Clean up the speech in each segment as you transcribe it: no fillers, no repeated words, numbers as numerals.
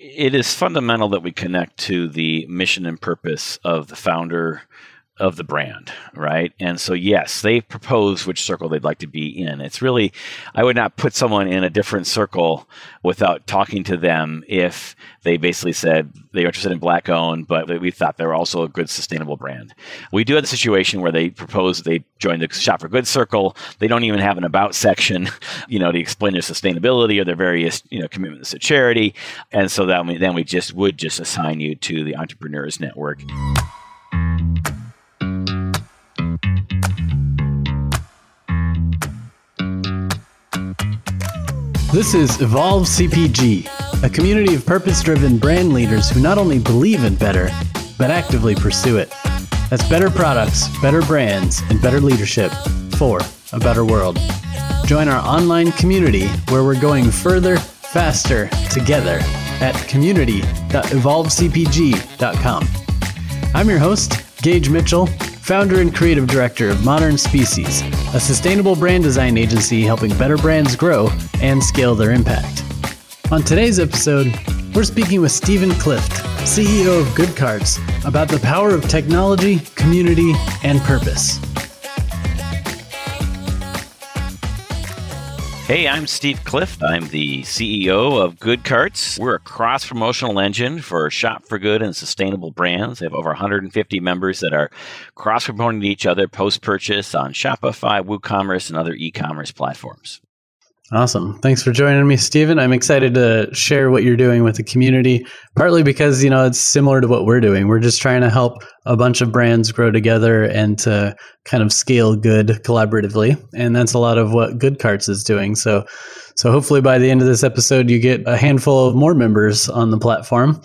It is fundamental that we connect to the mission and purpose of the founder of the brand, right? And so, yes, they propose which circle they'd like to be in. It's really, I would not put someone in a different circle without talking to them if they basically said they were interested in black-owned, but we thought they were also a good, sustainable brand. We do have the situation where they propose they join the Shop for Good circle. They don't even have an about section, to explain their sustainability or their various, commitments to charity. And so that then we would just assign you to the Entrepreneurs Network. This is Evolve CPG, a community of purpose-driven brand leaders who not only believe in better, but actively pursue it. That's better products, better brands, and better leadership for a better world. Join our online community where we're going further, faster, together at community.evolvecpg.com. I'm your host, Gage Mitchell, founder and creative director of Modern Species, a sustainable brand design agency helping better brands grow and scale their impact. On today's episode, we're speaking with Stephen Clift, CEO of Good Carts, about the power of technology, community, and purpose. Hey, I'm Steve Clift. I'm the CEO of Good Carts. We're a cross-promotional engine for Shop for Good and sustainable brands. They have over 150 members that are cross-promoting to each other post-purchase on Shopify, WooCommerce, and other e-commerce platforms. Awesome. Thanks for joining me, Stephen. I'm excited to share what you're doing with the community, partly because, it's similar to what we're doing. We're just trying to help a bunch of brands grow together and to kind of scale good collaboratively. And that's a lot of what Good Carts is doing. So hopefully by the end of this episode, you get a handful of more members on the platform.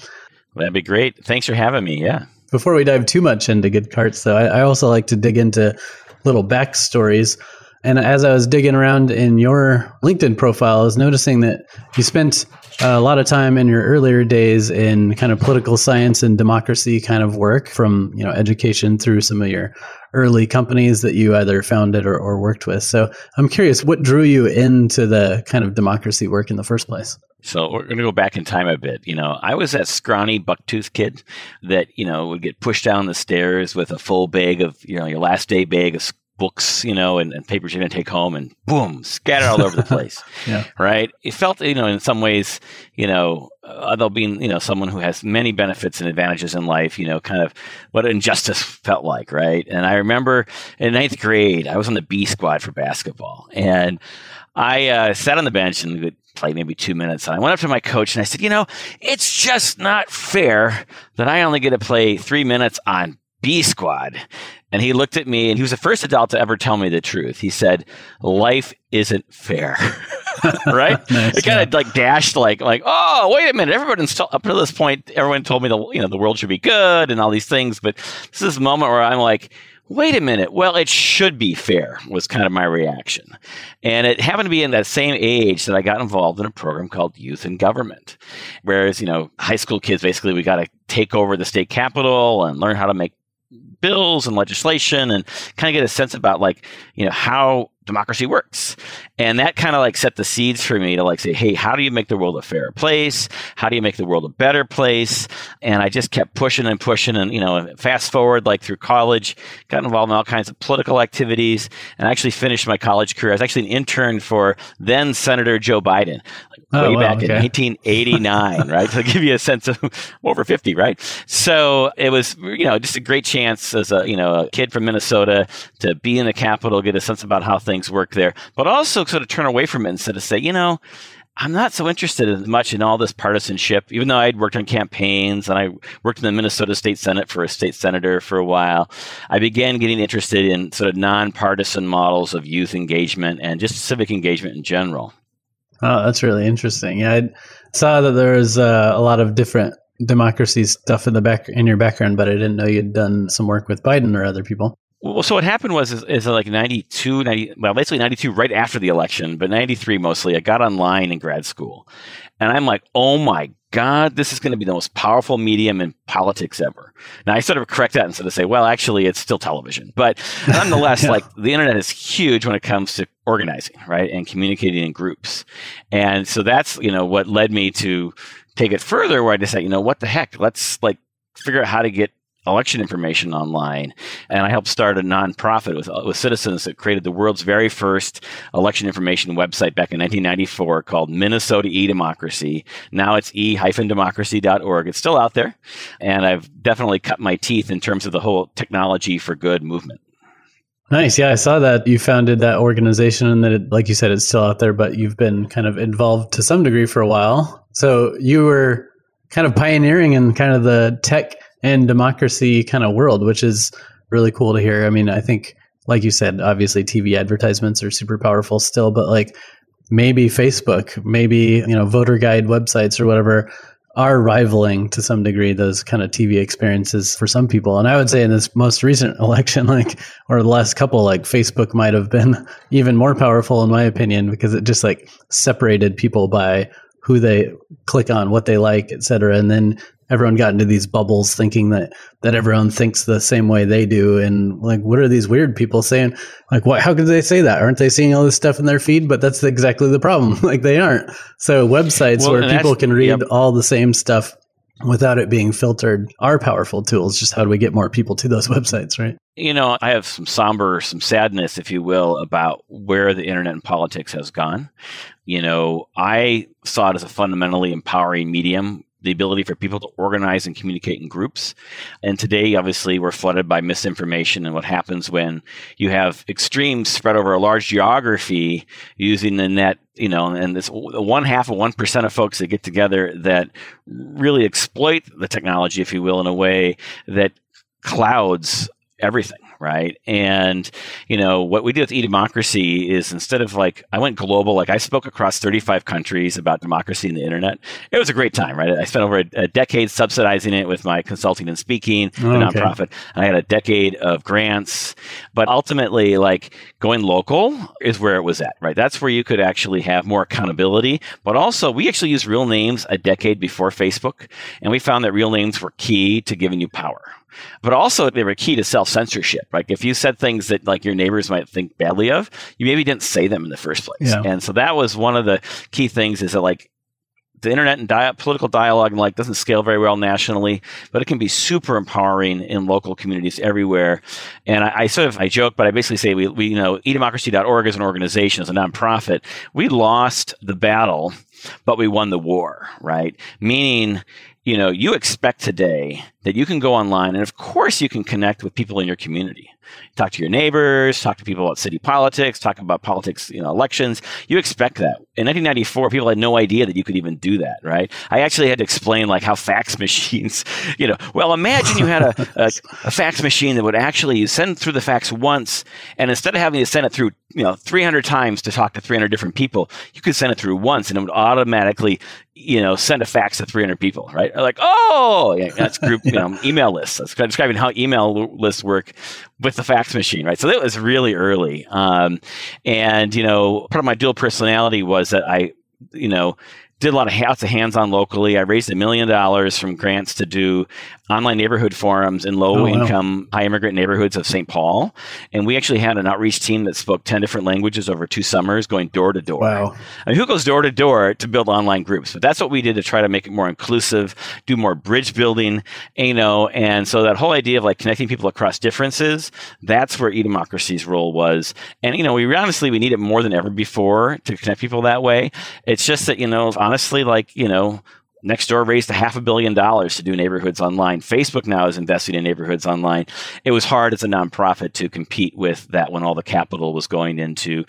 That'd be great. Thanks for having me. Yeah. Before we dive too much into Good Carts, though, I also like to dig into little backstories. And as I was digging around in your LinkedIn profile, I was noticing that you spent a lot of time in your earlier days in kind of political science and democracy kind of work, from education through some of your early companies that you either founded or worked with. So I'm curious, what drew you into the kind of democracy work in the first place? So we're going to go back in time a bit. I was that scrawny buck-toothed kid that, would get pushed down the stairs with a full bag of, your last day bag of books, and papers you're going to take home, and boom, scattered all over the place. Yeah. Right? It felt, in some ways, although being, someone who has many benefits and advantages in life, kind of what injustice felt like, right? And I remember in ninth grade, I was on the B squad for basketball, and I sat on the bench and would play maybe 2 minutes. And I went up to my coach and I said, it's just not fair that I only get to play 3 minutes on B squad. And he looked at me, and he was the first adult to ever tell me the truth. He said, "Life isn't fair." Right? Nice, it kind of dashed like, oh, wait a minute. Up to this point, everyone told me the world should be good and all these things. But this is a moment where I'm like, wait a minute. Well, it should be fair, was kind of my reaction. And it happened to be in that same age that I got involved in a program called Youth in Government. Whereas, high school kids, basically, we got to take over the state capitol and learn how to make bills and legislation and kind of get a sense about how democracy works. And that kind of set the seeds for me to say, hey, how do you make the world a fairer place? How do you make the world a better place? And I just kept pushing and pushing, and fast forward through college, got involved in all kinds of political activities, and I actually finished my college career. I was actually an intern for then Senator Joe Biden, in 1989, right? To give you a sense of over 50, right? So it was just a great chance as a kid from Minnesota to be in the Capitol, get a sense about how things work there, but also sort of turn away from it instead of say, I'm not so interested as much in all this partisanship, even though I'd worked on campaigns and I worked in the Minnesota State Senate for a state senator for a while. I began getting interested in sort of nonpartisan models of youth engagement and just civic engagement in general. Oh, that's really interesting. Yeah, I saw that there was a lot of different democracy stuff in your background, but I didn't know you'd done some work with Biden or other people. Well, so what happened was is like 92, right after the election, but 93 mostly, I got online in grad school. And I'm like, oh my God, this is going to be the most powerful medium in politics ever. Now, I sort of correct that instead of say, well, actually, it's still television. But nonetheless, yeah. The internet is huge when it comes to organizing, right, and communicating in groups. And so that's, what led me to take it further where I decided, you know, what the heck? Let's like figure out how to get election information online. And I helped start a nonprofit with citizens that created the world's very first election information website back in 1994 called Minnesota E-Democracy. Now it's e-democracy.org. It's still out there. And I've definitely cut my teeth in terms of the whole technology for good movement. Nice. Yeah, I saw that you founded that organization and that, it, like you said, it's still out there, but you've been kind of involved to some degree for a while. So you were kind of pioneering in kind of the tech and democracy kind of world, which is really cool to hear. I mean, I think, like you said, obviously TV advertisements are super powerful still, but like maybe Facebook, maybe, you know, voter guide websites or whatever are rivaling to some degree those kind of TV experiences for some people. And I would say in this most recent election, like, or the last couple, like Facebook might have been even more powerful in my opinion, because it just like separated people by who they click on, what they like, et cetera. And then everyone got into these bubbles thinking that everyone thinks the same way they do. And like, what are these weird people saying? Like, what, how could they say that? Aren't they seeing all this stuff in their feed? But that's exactly the problem. Like they aren't. So websites where people can read all the same stuff without it being filtered are powerful tools. Just how do we get more people to those websites, right? You know, I have some sadness, if you will, about where the internet and politics has gone. You know, I saw it as a fundamentally empowering medium, the ability for people to organize and communicate in groups. And today, obviously, we're flooded by misinformation and what happens when you have extremes spread over a large geography using the net, you know, and this one half of 1% of folks that get together that really exploit the technology, if you will, in a way that clouds everything, right? And, you know, what we did with e-democracy is instead of like, I went global, like I spoke across 35 countries about democracy and the internet. It was a great time, right? I spent over a decade subsidizing it with my consulting and speaking, nonprofit. I had a decade of grants, but ultimately like going local is where it was at, right? That's where you could actually have more accountability, but also we actually used real names a decade before Facebook. And we found that real names were key to giving you power. But also they were key to self-censorship. Like if you said things that like your neighbors might think badly of, you maybe didn't say them in the first place. Yeah. And so that was one of the key things is that like the internet and political dialogue and like doesn't scale very well nationally, but it can be super empowering in local communities everywhere. And I joke, but I basically say we you know, edemocracy.org is an organization, as a nonprofit. We lost the battle, but we won the war, right? Meaning, you know, you expect today that you can go online and, of course, you can connect with people in your community. Talk to your neighbors, talk to people about city politics, talk about politics, you know, elections. You expect that. In 1994, people had no idea that you could even do that, right? I actually had to explain, like, how fax machines, you know, well, imagine you had a fax machine that would actually, you send through the fax once, and instead of having to send it through, you know, 300 times to talk to 300 different people, you could send it through once, and it would automatically, you know, send a fax to 300 people, right? Like, oh, yeah, that's group, you know, email lists. That's describing how email lists work with the fax machine, right? So that was really early. And, you know, part of my dual personality was that I, you know, did a lot of lots of hands-on locally. I raised $1 million from grants to do online neighborhood forums in low-income, high immigrant neighborhoods of St. Paul. And we actually had an outreach team that spoke 10 different languages over 2 summers going door-to-door. Wow. I mean, who goes door-to-door to build online groups? But that's what we did to try to make it more inclusive, do more bridge building, you know. And so that whole idea of like connecting people across differences, that's where e-democracy's role was. And, you know, we honestly, we need it more than ever before to connect people that way. It's just that, you know, honestly, like, you know, Nextdoor raised $500 million to do neighborhoods online. Facebook now is investing in neighborhoods online. It was hard as a nonprofit to compete with that when all the capital was going into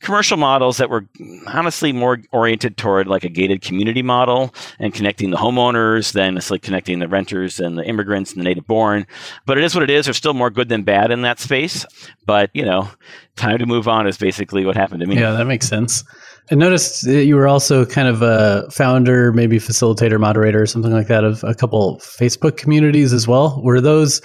commercial models that were honestly more oriented toward like a gated community model and connecting the homeowners than it's like connecting the renters and the immigrants and the native born. But it is what it is. There's still more good than bad in that space. But, you know, time to move on is basically what happened to me. Yeah, that makes sense. I noticed that you were also kind of a founder, maybe facilitator, moderator, or something like that, of a couple Facebook communities as well. Were those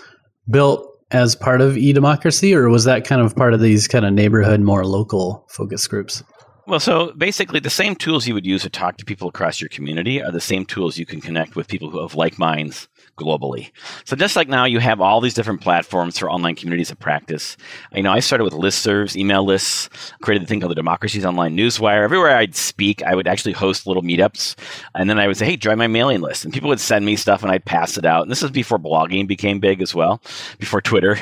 built as part of e-democracy, or was that kind of part of these kind of neighborhood, more local focus groups? Well, so basically the same tools you would use to talk to people across your community are the same tools you can connect with people who have like minds globally. So just like now, you have all these different platforms for online communities of practice. You know, I started with listservs, email lists, created a thing called the Democracies Online Newswire. Everywhere I'd speak, I would actually host little meetups. And then I would say, hey, join my mailing list. And people would send me stuff and I'd pass it out. And this is before blogging became big as well, before Twitter.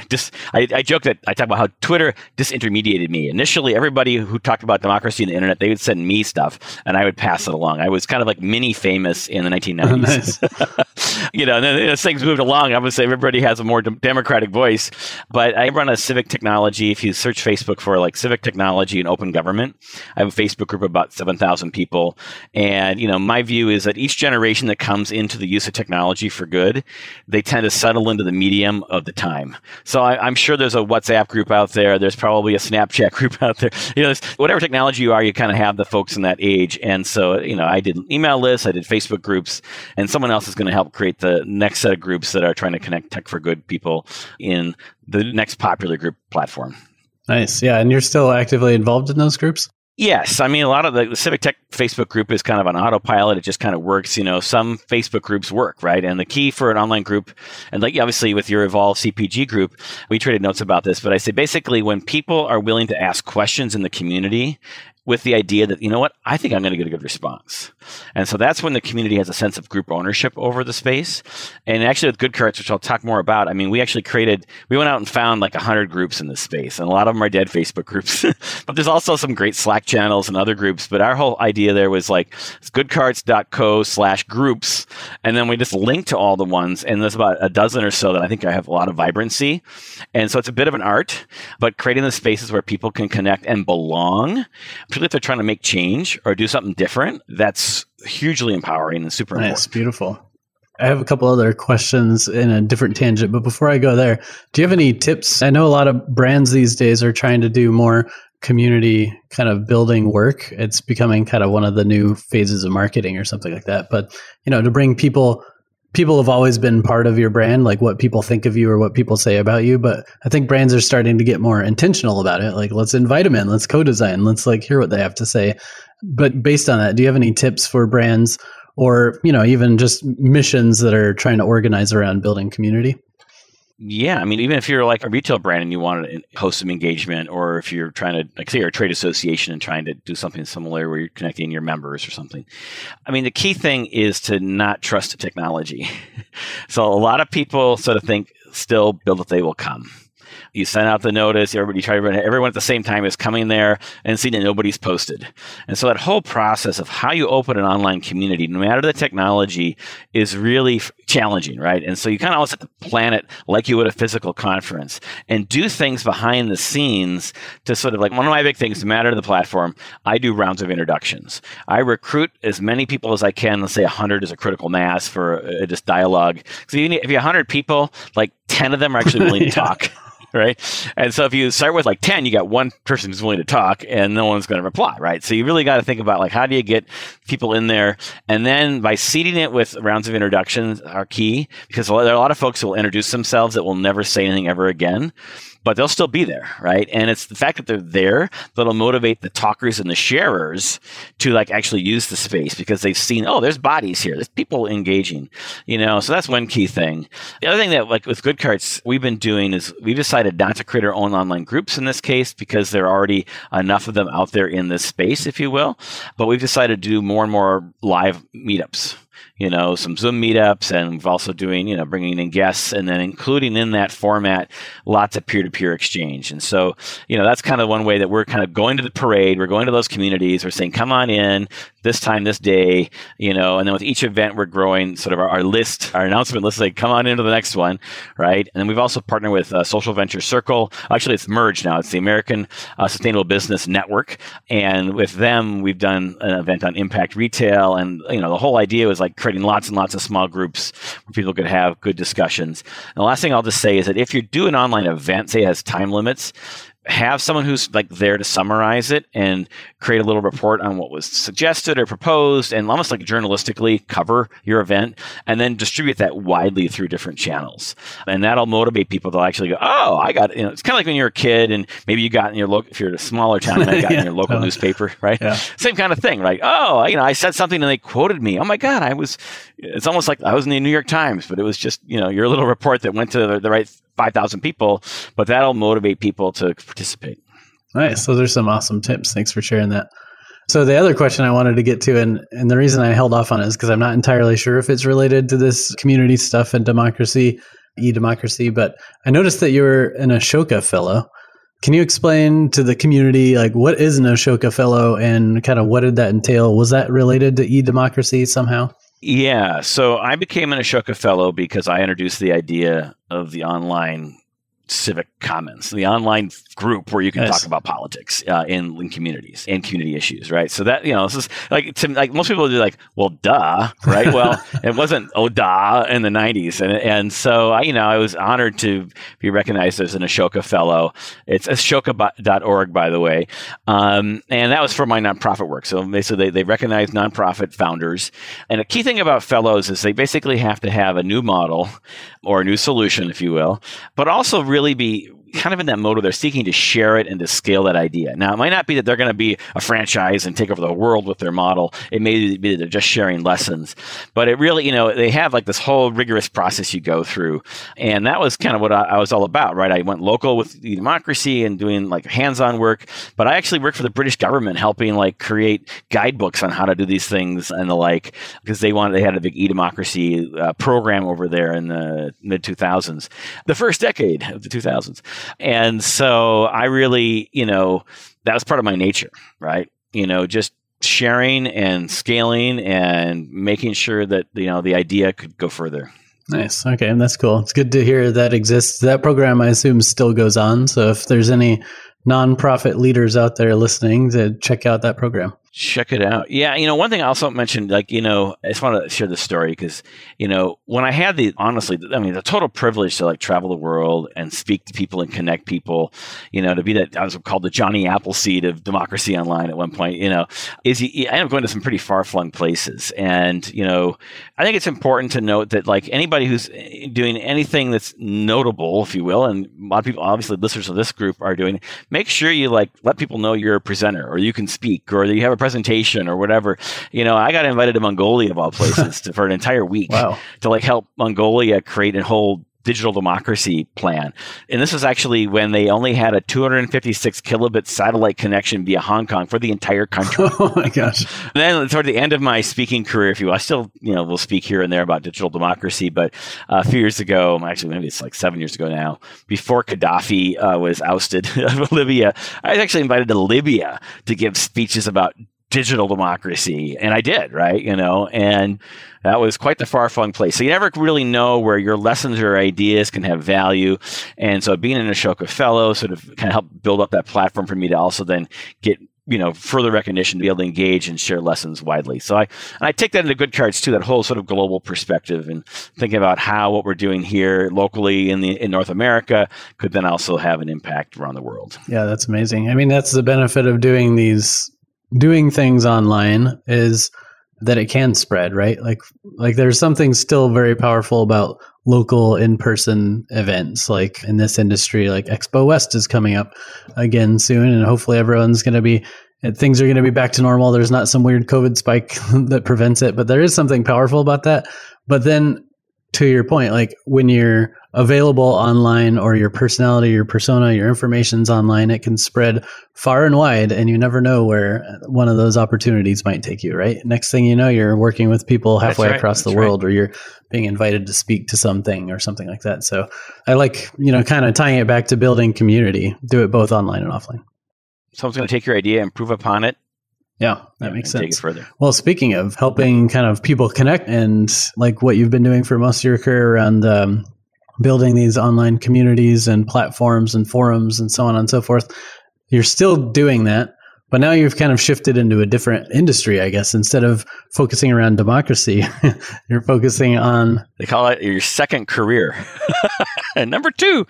I joke that I talk about how Twitter disintermediated me. Initially, everybody who talked about democracy and the internet, they would send me stuff and I would pass it along. I was kind of like mini famous in the 1990s. You know, and then as things moved along, I would say everybody has a more democratic voice. But I run a civic technology. If you search Facebook for like civic technology and open government, I have a Facebook group of about 7,000 people. And, you know, my view is that each generation that comes into the use of technology for good, they tend to settle into the medium of the time. So I'm sure there's a WhatsApp group out there. There's probably a Snapchat group out there. You know, whatever technology you are, you kind of have the folks in that age. And so, you know, I did email lists, I did Facebook groups, and someone else is going to help create the next set of groups that are trying to connect tech for good people in the next popular group platform. Nice. Yeah. And you're still actively involved in those groups? Yes. I mean, a lot of the civic tech Facebook group is kind of an autopilot. It just kind of works. You know, some Facebook groups work, right? And the key for an online group, and like obviously with your Evolve CPG group, we traded notes about this, but I say basically when people are willing to ask questions in the community with the idea that, you know what, I think I'm going to get a good response. And so that's when the community has a sense of group ownership over the space. And actually with Good Carts, which I'll talk more about, I mean, we went out and found like 100 groups in this space. And a lot of them are dead Facebook groups. But there's also some great Slack channels and other groups. But our whole idea there was like goodcarts.co/groups. And then we just linked to all the ones. And there's about a dozen or so that I think I have a lot of vibrancy. And so it's a bit of an art, but creating the spaces where people can connect and belong, particularly if they're trying to make change or do something different, that's hugely empowering and super important. Nice, beautiful. I have a couple other questions in a different tangent, but before I go there, do you have any tips? I know a lot of brands these days are trying to do more community kind of building work. It's becoming kind of one of the new phases of marketing or something like that. But, you know, to bring people have always been part of your brand, like what people think of you or what people say about you. But I think brands are starting to get more intentional about it. Like, let's invite them in, let's co-design, let's like hear what they have to say. But based on that, do you have any tips for brands or, you know, even just missions that are trying to organize around building community? Yeah, I mean, even if you're like a retail brand and you want to host some engagement, or if you're trying to, like say you're a trade association and trying to do something similar where you're connecting your members or something. I mean, the key thing is to not trust the technology. So a lot of people sort of think, still build what they will come. You send out the notice, everyone at the same time is coming there and seeing that nobody's posted. And so that whole process of how you open an online community, no matter the technology, is really challenging, right? And so you kind of always have to plan it like you would a physical conference and do things behind the scenes to sort of like, one of my big things, no matter the platform, I do rounds of introductions. I recruit as many people as I can. Let's say 100 is a critical mass for just dialogue. So even if you have 100 people, like 10 of them are actually willing to talk. Right. And so if you start with like 10, you got one person who's willing to talk and no one's going to reply. Right. So you really got to think about like, how do you get people in there? And then by seeding it with rounds of introductions are key, because there are a lot of folks who will introduce themselves that will never say anything ever again, but they'll still be there. Right. And it's the fact that they're there that'll motivate the talkers and the sharers to like actually use the space, because they've seen, oh, there's bodies here, there's people engaging, you know. So that's one key thing. The other thing that like with Good Carts we've been doing is we've decided not to create our own online groups in this case, because there are already enough of them out there in this space, if you will. But we've decided to do more and more live meetups. You know, some Zoom meetups, and we've also doing, you know, bringing in guests and then including in that format lots of peer-to-peer exchange. And so, you know, that's kind of one way that we're kind of going to the parade. We're going to those communities. We're saying, come on in this time, this day, you know, and then with each event, we're growing sort of our list, our announcement list, like come on into the next one, right? And then we've also partnered with Social Venture Circle. Actually, it's merged now. It's the American Sustainable Business Network. And with them, we've done an event on impact retail. And, you know, the whole idea was like, creating lots and lots of small groups where people could have good discussions. And the last thing I'll just say is that if you do an online event, say it has time limits, have someone who's like there to summarize it and create a little report on what was suggested or proposed and almost like journalistically cover your event and then distribute that widely through different channels. And that'll motivate people to actually go, oh, I got, you know, it's kind of like when you're a kid and maybe you got in your local, if you're at a smaller town, and got in your local newspaper, right? Yeah. Same kind of thing, like, oh, you know, I said something and they quoted me. Oh my God, it's almost like I was in the New York Times, but it was just, you know, your little report that went to the right 5,000 people, but that'll motivate people to participate. Nice. Those are some awesome tips. Thanks for sharing that. So the other question I wanted to get to, and the reason I held off on it is because I'm not entirely sure if it's related to this community stuff and democracy, e-democracy, but I noticed that you're an Ashoka Fellow. Can you explain to the community, like, what is an Ashoka Fellow and kind of what did that entail? Was that related to e-democracy somehow? Yeah. So I became an Ashoka Fellow because I introduced the idea of the online civic commons, the online group where you can talk about politics in communities and community issues, right? So that, you know, this is like, to, like most people do like, well, duh, right? Well, it wasn't, oh, duh, in the 90s. And so, I, you know, I was honored to be recognized as an Ashoka Fellow. It's ashoka.org, by the way. And that was for my nonprofit work. So basically they recognize nonprofit founders. And a key thing about fellows is they basically have to have a new model or a new solution, if you will, but also really be kind of in that mode where they're seeking to share it and to scale that idea. Now, it might not be that they're going to be a franchise and take over the world with their model. It may be that they're just sharing lessons. But it really, you know, they have like this whole rigorous process you go through. And that was kind of what I was all about, right? I went local with e-democracy and doing like hands-on work. But I actually worked for the British government helping like create guidebooks on how to do these things and the like, because they had a big e-democracy program over there in the mid-2000s, the first decade of the 2000s. And so I really, you know, that was part of my nature, right? You know, just sharing and scaling and making sure that, you know, the idea could go further. Nice. Okay. And that's cool. It's good to hear that exists. That program, I assume, still goes on. So if there's any nonprofit leaders out there listening, to check out that program. Check it out. Yeah. You know, one thing I also mentioned, like, you know, I just want to share this story because, you know, when I had the total privilege to like travel the world and speak to people and connect people, you know, to be that, I was called the Johnny Appleseed of democracy online at one point, you know, I ended up going to some pretty far-flung places. And, you know, I think it's important to note that like anybody who's doing anything that's notable, if you will, and a lot of people, obviously listeners of this group are doing, make sure you like let people know you're a presenter or you can speak or that you have a presentation or whatever. You know, I got invited to Mongolia of all places for an entire week to like help Mongolia create a whole digital democracy plan. And this was actually when they only had a 256 kilobit satellite connection via Hong Kong for the entire country. Oh my gosh. And then toward the end of my speaking career, if you will, I still, you know, will speak here and there about digital democracy, but a few years ago, actually maybe it's like 7 years ago now, before Gaddafi was ousted of Libya, I was actually invited to Libya to give speeches about digital democracy. And I did, right? You know, and that was quite the far-flung place. So you never really know where your lessons or ideas can have value. And so being an Ashoka Fellow sort of kind of helped build up that platform for me to also then get, you know, further recognition to be able to engage and share lessons widely. So I take that into Good Carts too, that whole sort of global perspective and thinking about how what we're doing here locally in North America could then also have an impact around the world. Yeah, that's amazing. I mean, that's the benefit of doing things online is that it can spread, right? Like there's something still very powerful about local in-person events, like in this industry, like Expo West is coming up again soon, and hopefully everyone's going to be, things are going to be back to normal. There's not some weird COVID spike that prevents it, but there is something powerful about that. But then to your point, like when you're available online or your personality, your persona, your information's online, it can spread far and wide and you never know where one of those opportunities might take you, right? Next thing you know, you're working with people halfway across the world or you're being invited to speak to something or something like that. So I like, you know, kind of tying it back to building community, do it both online and offline. Someone's going to take your idea, improve upon it. Yeah, that makes sense. Take it further. Well, speaking of helping kind of people connect and like what you've been doing for most of your career around building these online communities and platforms and forums and so on and so forth, you're still doing that, but now you've kind of shifted into a different industry, I guess. Instead of focusing around democracy, you're focusing on... They call it your second career. Number 2.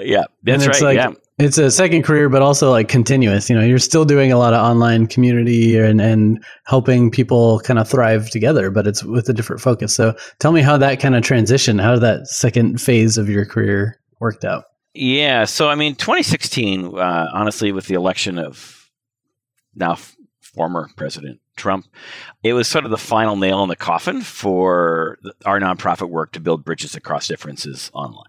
Yeah, that's right. Like, yeah. It's a second career, but also like continuous. You know, you're still doing a lot of online community and helping people kind of thrive together, but it's with a different focus. So tell me how that kind of transition, how that second phase of your career worked out. Yeah. So, I mean, 2016, honestly, with the election of now former President Trump, it was sort of the final nail in the coffin for our nonprofit work to build bridges across differences online.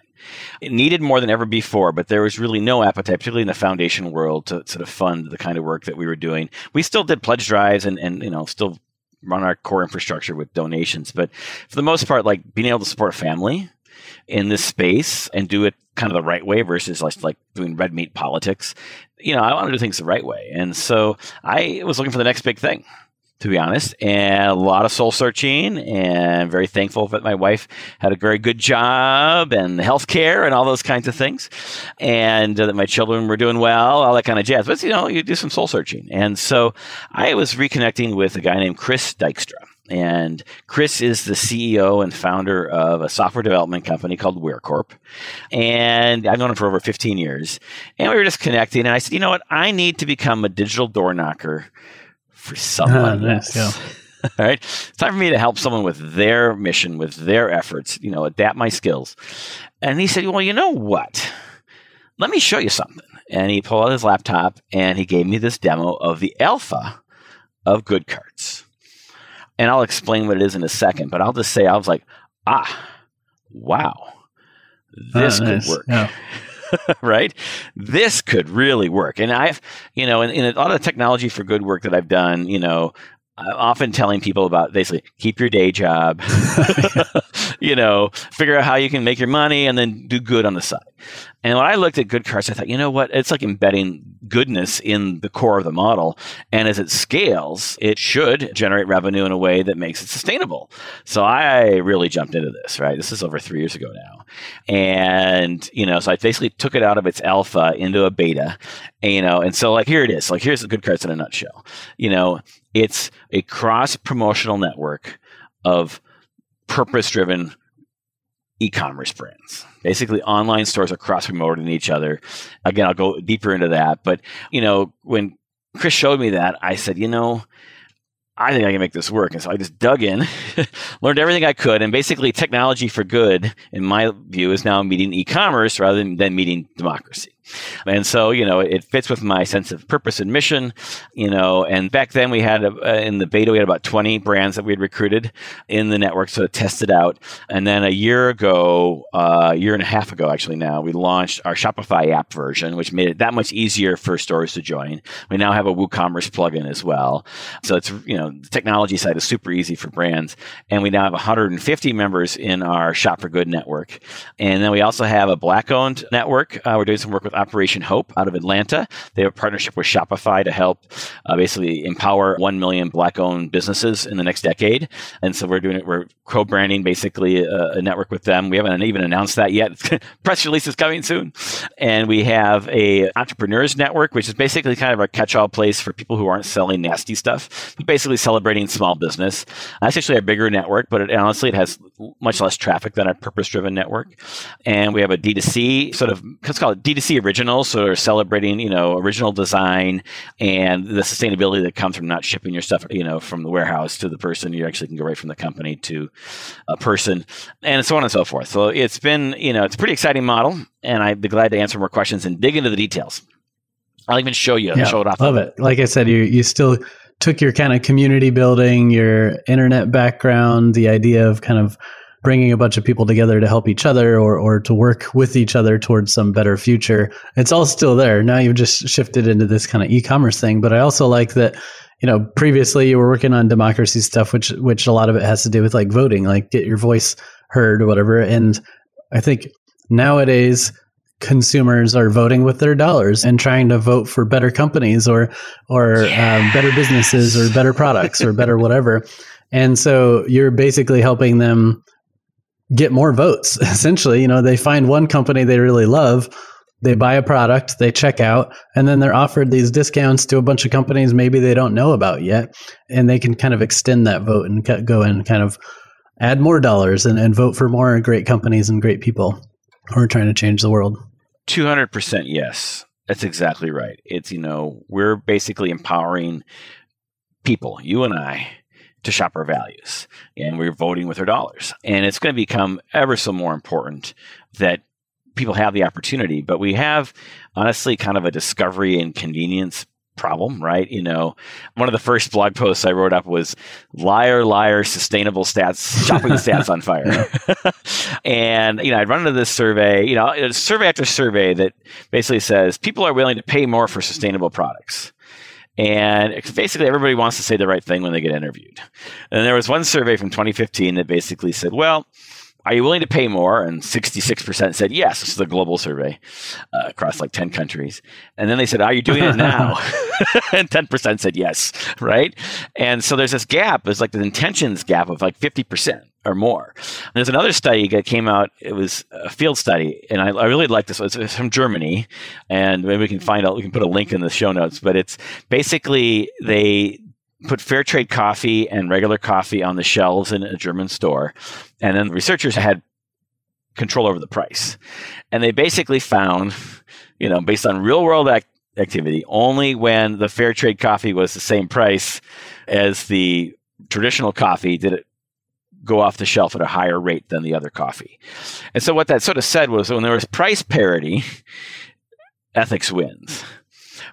It needed more than ever before, but there was really no appetite, particularly in the foundation world, to sort of fund the kind of work that we were doing. We still did pledge drives and you know, still run our core infrastructure with donations. But for the most part, like being able to support a family in this space and do it kind of the right way versus like doing red meat politics, you know, I wanted to do things the right way. And so I was looking for the next big thing, to be honest, and a lot of soul searching, and very thankful that my wife had a very good job and healthcare and all those kinds of things, and that my children were doing well, all that kind of jazz. But, you know, you do some soul searching. And so I was reconnecting with a guy named Chris Dykstra. And Chris is the CEO and founder of a software development company called Weircorp. And I've known him for over 15 years. And we were just connecting. And I said, you know what? I need to become a digital door knocker for someone else. All right. It's time for me to help someone with their mission, with their efforts, you know, adapt my skills. And he said, well, you know what? Let me show you something. And he pulled out his laptop and he gave me this demo of the alpha of Good Carts. And I'll explain what it is in a second, but I'll just say, I was like, wow, this could work. Yeah. Right? This could really work. And I've, you know, in a lot of the technology for good work that I've done, you know, I'm often telling people about basically keep your day job, you know, figure out how you can make your money and then do good on the side. And when I looked at Good Carts, I thought, you know what? It's like embedding goodness in the core of the model. And as it scales, it should generate revenue in a way that makes it sustainable. So I really jumped into this, right? This is over 3 years ago now. And, you know, so I basically took it out of its alpha into a beta, and, you know, and so like, here it is. Like, here's the Good Carts in a nutshell. You know, it's a cross-promotional network of purpose-driven e-commerce brands. Basically, online stores are cross-promoting each other. Again, I'll go deeper into that. But, you know, when Chris showed me that, I said, you know, I think I can make this work. And so I just dug in, learned everything I could. And basically, technology for good, in my view, is now meeting e-commerce rather than meeting democracy. And so, you know, it fits with my sense of purpose and mission, you know, and back then we had, in the beta, we had about 20 brands that we had recruited in the network, sort of tested out. And then a year and a half ago, actually now, we launched our Shopify app version, which made it that much easier for stores to join. We now have a WooCommerce plugin as well. So it's, you know, the technology side is super easy for brands. And we now have 150 members in our Shop for Good network. And then we also have a Black-owned network. We're doing some work with Operation Hope out of Atlanta. They have a partnership with Shopify to help basically empower 1 million Black-owned businesses in the next decade. And so we're doing it. We're co-branding basically a network with them. We haven't even announced that yet. Press release is coming soon. And we have a entrepreneurs network, which is basically kind of a catch-all place for people who aren't selling nasty stuff, but basically celebrating small business. That's actually a bigger network, but honestly, it has much less traffic than our purpose-driven network. And we have a D2C sort of, let's call it D2C originals, so they're celebrating, you know, original design and the sustainability that comes from not shipping your stuff, you know, from the warehouse to the person. You actually can go right from the company to a person, and so on and so forth. So it's been, you know, it's a pretty exciting model, and I'd be glad to answer more questions and dig into the details. I'll even show you. Yeah, show it off. Love it. Like I said, you still took your kind of community building, your internet background, the idea of kind of bringing a bunch of people together to help each other or to work with each other towards some better future. It's all still there. Now you've just shifted into this kind of e-commerce thing. But I also like that, you know, previously you were working on democracy stuff, which a lot of it has to do with like voting, like get your voice heard or whatever. And I think nowadays consumers are voting with their dollars and trying to vote for better companies or better businesses or better products or better whatever. And so you're basically helping them get more votes. Essentially, you know, they find one company they really love, they buy a product, they check out, and then they're offered these discounts to a bunch of companies maybe they don't know about yet. And they can kind of extend that vote and go and kind of add more dollars and vote for more great companies and great people who are trying to change the world. 200% yes. That's exactly right. It's, we're basically empowering people, you and I, to shop our values. And we're voting with our dollars. And it's going to become ever so more important that people have the opportunity. But we have, honestly, kind of a discovery and convenience problem, right? One of the first blog posts I wrote up was liar, liar, sustainable stats, shopping stats on fire. And, I'd run into this survey, survey after survey that basically says people are willing to pay more for sustainable products. And basically everybody wants to say the right thing when they get interviewed. And there was one survey from 2015 that basically said, well, are you willing to pay more? And 66% said yes. This is a global survey across 10 countries. And then they said, are you doing it now? And 10% said yes, right? And so there's this gap. There's the intentions gap of 50%. Or more. And there's another study that came out. It was a field study, and I really like this one. It's from Germany, and maybe we can find out. We can put a link in the show notes. But it's basically they put fair trade coffee and regular coffee on the shelves in a German store, and then the researchers had control over the price, and they basically found, based on real world activity, only when the fair trade coffee was the same price as the traditional coffee did it go off the shelf at a higher rate than the other coffee. And so what that sort of said was when there was price parity, ethics wins.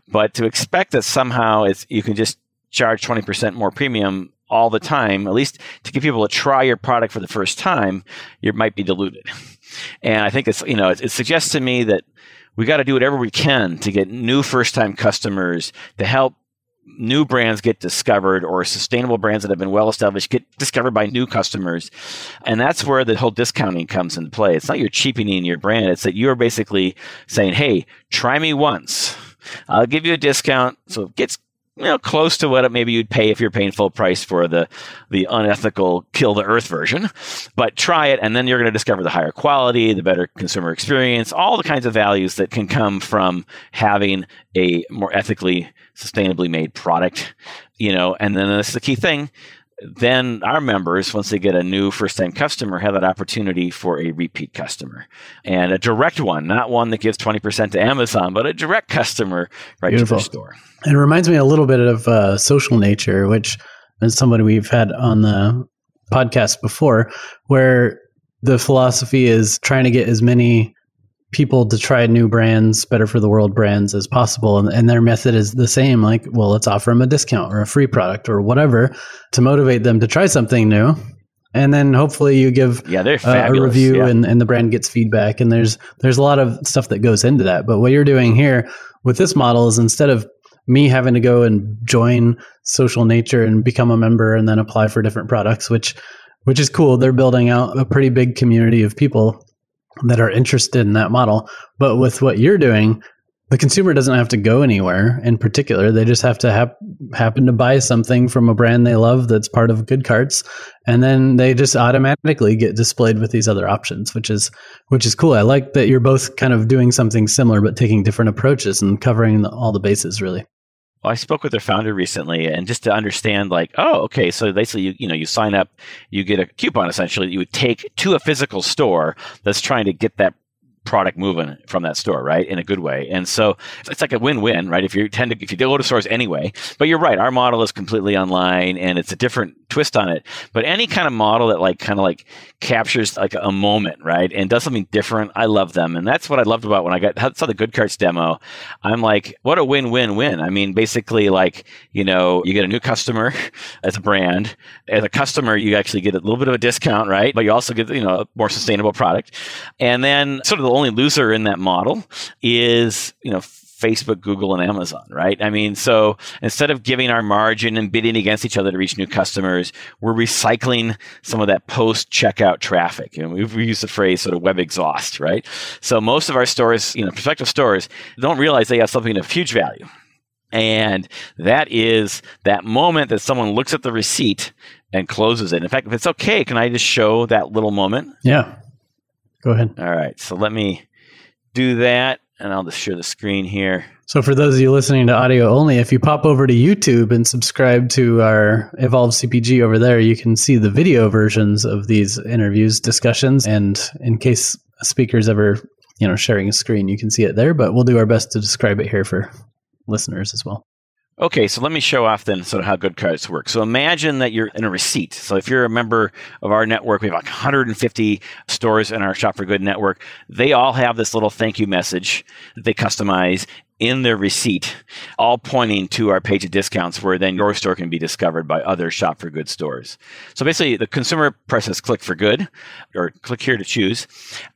But to expect that somehow you can just charge 20% more premium all the time, at least to give people to try your product for the first time, you might be deluded. And I think it suggests to me that we got to do whatever we can to get new first-time customers to help new brands get discovered, or sustainable brands that have been well-established get discovered by new customers. And that's where the whole discounting comes into play. It's not you're cheapening your brand. It's that you're basically saying, hey, try me once. I'll give you a discount. So it gets close to what maybe you'd pay if you're paying full price for the unethical kill the earth version. But try it, and then you're going to discover the higher quality, the better consumer experience, all the kinds of values that can come from having a more ethically, sustainably made product. And then that's the key thing. Then our members, once they get a new first-time customer, have that opportunity for a repeat customer. And a direct one, not one that gives 20% to Amazon, but a direct customer right Beautiful. To the store. It reminds me a little bit of social nature, which is somebody we've had on the podcast before, where the philosophy is trying to get as many people to try new brands, better for the world brands as possible. And their method is the same, let's offer them a discount or a free product or whatever to motivate them to try something new. And then hopefully you give a review and the brand gets feedback. And there's a lot of stuff that goes into that. But what you're doing here with this model is instead of me having to go and join Social Nature and become a member and then apply for different products, which is cool. They're building out a pretty big community of people that are interested in that model. But with what you're doing, the consumer doesn't have to go anywhere in particular. They just have to happen to buy something from a brand they love that's part of Good Carts. And then they just automatically get displayed with these other options, which is cool. I like that you're both kind of doing something similar, but taking different approaches and covering all the bases, really. I spoke with their founder recently, and just to understand, so basically, you sign up, you get a coupon essentially that you would take to a physical store that's trying to get that product moving from that store, right, in a good way. And so it's a win-win, right? If you go to stores anyway, but you're right, our model is completely online, and it's a different twist on it. But any kind of model that captures a moment, right, and does something different, I love them, and that's what I loved about when I saw the Good Carts demo. I'm like, what a win-win-win! I mean, basically, you get a new customer as a brand. As a customer, you actually get a little bit of a discount, right? But you also get a more sustainable product, and then sort of the only loser in that model is Facebook, Google, and Amazon, right? I mean, so instead of giving our margin and bidding against each other to reach new customers, we're recycling some of that post-checkout traffic. We use the phrase sort of web exhaust, right? So most of our stores, prospective stores, don't realize they have something of huge value. And that is that moment that someone looks at the receipt and closes it. In fact, if it's okay, can I just show that little moment? Yeah. Go ahead. All right. So let me do that, and I'll just share the screen here. So for those of you listening to audio only, if you pop over to YouTube and subscribe to our Evolve CPG over there, you can see the video versions of these interviews, discussions, and in case speakers ever you know, sharing a screen, you can see it there, but we'll do our best to describe it here for listeners as well. Okay, so let me show off then sort of how Good Carts work. So imagine that you're in a receipt. So if you're a member of our network, we have like 150 stores in our Shop for Good network. They all have this little thank you message that they customize in their receipt, all pointing to our page of discounts where then your store can be discovered by other Shop for Good stores. So basically the consumer presses click for good or click here to choose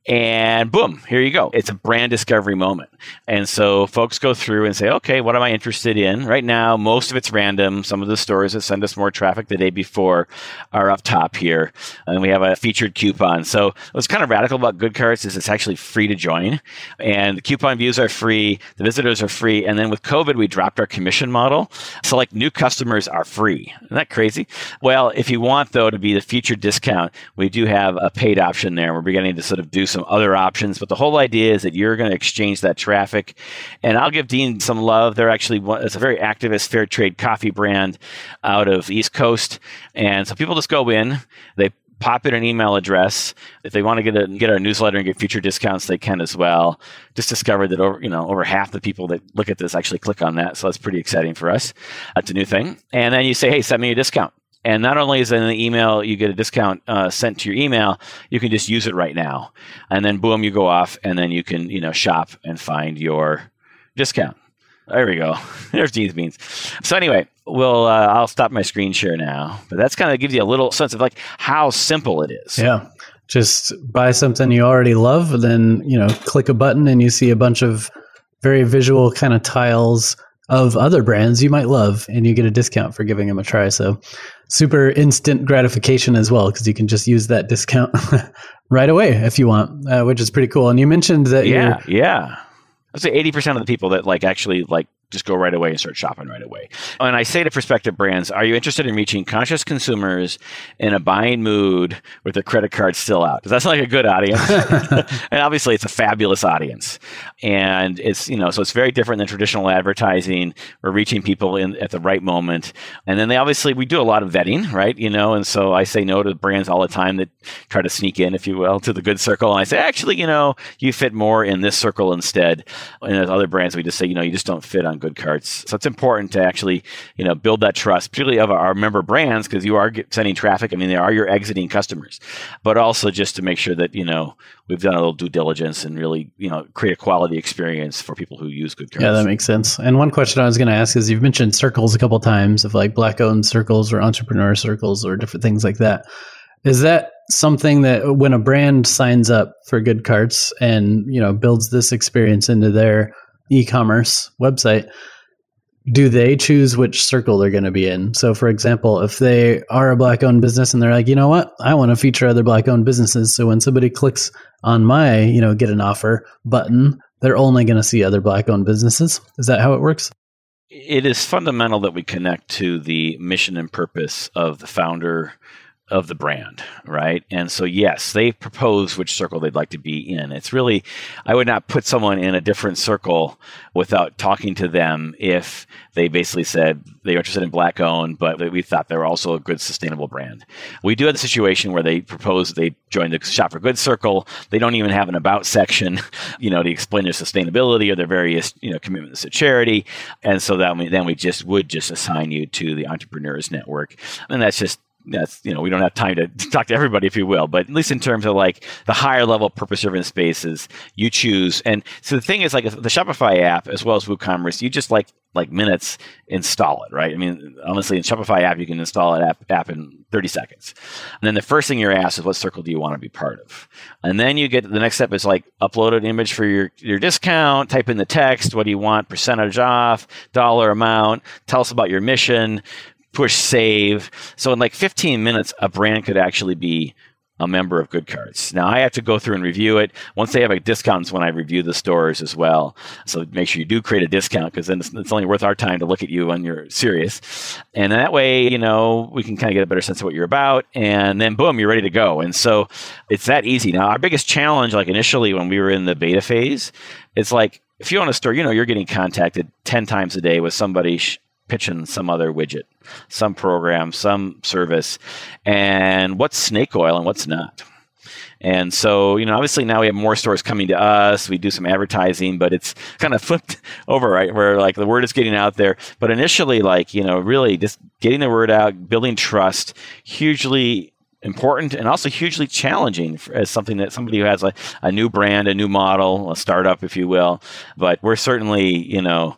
and boom, here you go. It's a brand discovery moment. And so folks go through and say, okay, what am I interested in? Right now, most of it's random. Some of the stores that send us more traffic the day before are up top here. And we have a featured coupon. So what's kind of radical about Good Carts is it's actually free to join. And the coupon views are free. The visitors are free. And then with COVID, we dropped our commission model. So like new customers are free. Isn't that crazy? Well, if you want though to be the featured discount, we do have a paid option there. We're beginning to sort of do some other options. But the whole idea is that you're going to exchange that traffic. And I'll give Dean some love. They're actually, it's a very activist fair trade coffee brand out of East Coast. And so people just go in, they pop in an email address. If they want to get our newsletter and get future discounts, they can as well. Just discovered that over half the people that look at this actually click on that. So that's pretty exciting for us. That's a new thing. And then you say, hey, send me a discount. And not only is it in the email, you get a discount sent to your email, you can just use it right now. And then boom, you go off and then you can shop and find your discount. There we go. There's Dean's Beans. So anyway, I'll stop my screen share now. But that's kind of gives you a little sense of like how simple it is. Yeah. Just buy something you already love, and then, click a button and you see a bunch of very visual kind of tiles of other brands you might love, and you get a discount for giving them a try. So super instant gratification as well, because you can just use that discount right away if you want, which is pretty cool. And you mentioned that I'd say 80% of the people that actually just go right away and start shopping right away. And I say to prospective brands, are you interested in reaching conscious consumers in a buying mood with their credit card still out? Because that's like a good audience. And obviously it's a fabulous audience. And it's, so it's very different than traditional advertising. We're reaching people at the right moment. And then we do a lot of vetting, right? And so I say no to brands all the time that try to sneak in, if you will, to the good circle. And I say, actually, you fit more in this circle instead. And there's other brands we just say, you just don't fit on Good Carts. So it's important to actually, build that trust, particularly of our member brands, because you are sending traffic. I mean, they are your exiting customers, but also just to make sure that, we've done a little due diligence and really, create a quality experience for people who use Good Carts. Yeah, that makes sense. And one question I was going to ask is, you've mentioned circles a couple of times of like Black-owned circles or entrepreneur circles or different things like that. Is that something that when a brand signs up for Good Carts and, builds this experience into their e-commerce website, do they choose which circle they're going to be in? So for example, if they are a Black-owned business and they're like, you know what, I want to feature other Black-owned businesses. So when somebody clicks on my, get an offer button, they're only going to see other Black-owned businesses. Is that how it works? It is fundamental that we connect to the mission and purpose of the founder of the brand, right? And so, yes, they propose which circle they'd like to be in. It's really, I would not put someone in a different circle without talking to them if they basically said they were interested in Black-owned, but we thought they were also a good sustainable brand. We do have the situation where they propose they join the Shop for Good circle. They don't even have an about section, to explain their sustainability or their various, commitments to charity. And so then we would just assign you to the Entrepreneurs Network. And that's we don't have time to talk to everybody, if you will, but at least in terms of the higher level purpose-driven spaces, you choose. And so the thing is, the Shopify app as well as WooCommerce, you just minutes install it, right? I mean, honestly, in Shopify app, you can install an app in 30 seconds. And then the first thing you're asked is, what circle do you want to be part of? And then you get the next step is upload an image for your discount, type in the text, what do you want, percentage off, dollar amount, tell us about your mission, push save. So in 15 minutes, a brand could actually be a member of Good Carts. Now I have to go through and review it. Once they have a discount is when I review the stores as well. So make sure you do create a discount, because then it's only worth our time to look at you when you're serious. And that way, we can kind of get a better sense of what you're about. And then boom, you're ready to go. And so it's that easy. Now our biggest challenge, initially when we were in the beta phase, it's if you own a store, you're getting contacted 10 times a day with somebody pitching some other widget, some program, some service, and what's snake oil and what's not. And so, you know, obviously now we have more stores coming to us. We do some advertising, but it's kind of flipped over, right? Where like the word is getting out there. But initially, like, you know, really just getting the word out, building trust, hugely important and also hugely challenging as something that somebody who has a new brand, a new model, a startup, if you will. But we're certainly, you know,